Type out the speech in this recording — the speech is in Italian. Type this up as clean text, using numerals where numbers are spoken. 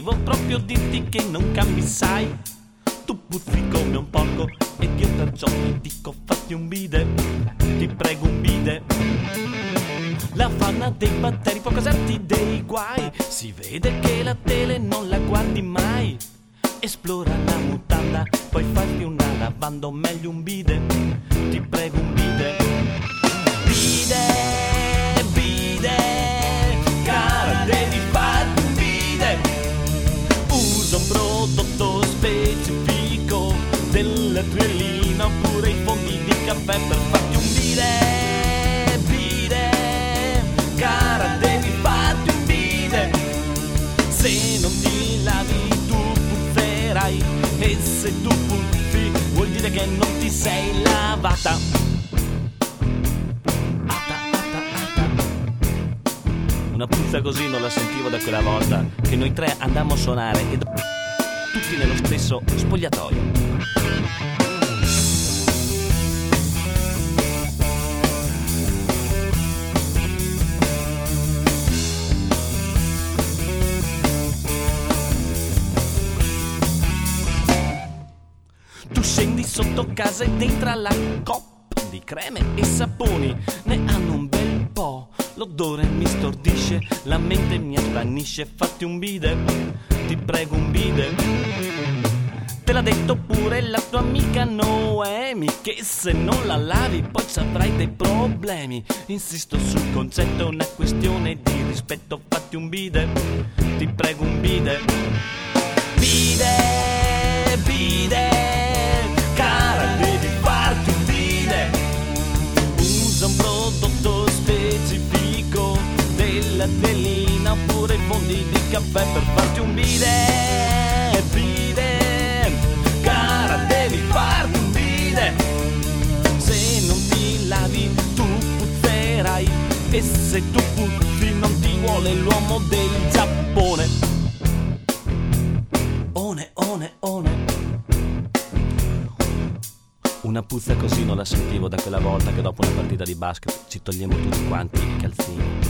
Volevo proprio dirti che non cambi, sai. Tu puzzi come un porco ed io perciò ti dico fatti un bidè. Ti prego un bidè. La fama dei batteri può causarti dei guai. Si vede che la tele non la guardi mai. Esplora la mutanda, poi farti una lavanda, meglio un bidè. Ti prego un bidè. Bidè. Prodotto specifico della triellina oppure i fondi di caffè per farti un bidè, bidè, cara devi farti un bidè. Se non ti lavi tu puzzerai e se tu puzzi vuol dire che non ti sei lavata. Una puzza così non la sentivo da quella volta che noi tre andammo a suonare e tutti nello stesso spogliatoio. Tu scendi sotto casa e dentro alla coppa di creme e saponi ne hanno un bel po'. L'odore mi stordisce, la mente mi svanisce. Fatti un bidè, ti prego un bidè. Te l'ha detto pure la tua amica Noemi che se non la lavi poi ci avrai dei problemi. Insisto sul concetto, è una questione di rispetto. Fatti un bidè, ti prego un bidè. Bidè, bidè, cara devi farti un bidè. Usa un prodotto specifico della telina oppure i fondi di caffè per farti un bidè, bidè, cara devi farti un bidè. Se non ti lavi tu puzzerai e se tu puzzi non ti vuole l'uomo del Giappone. One, one, one. Una puzza così non la sentivo da quella volta che dopo una partita di basket ci togliamo tutti quanti i calzini.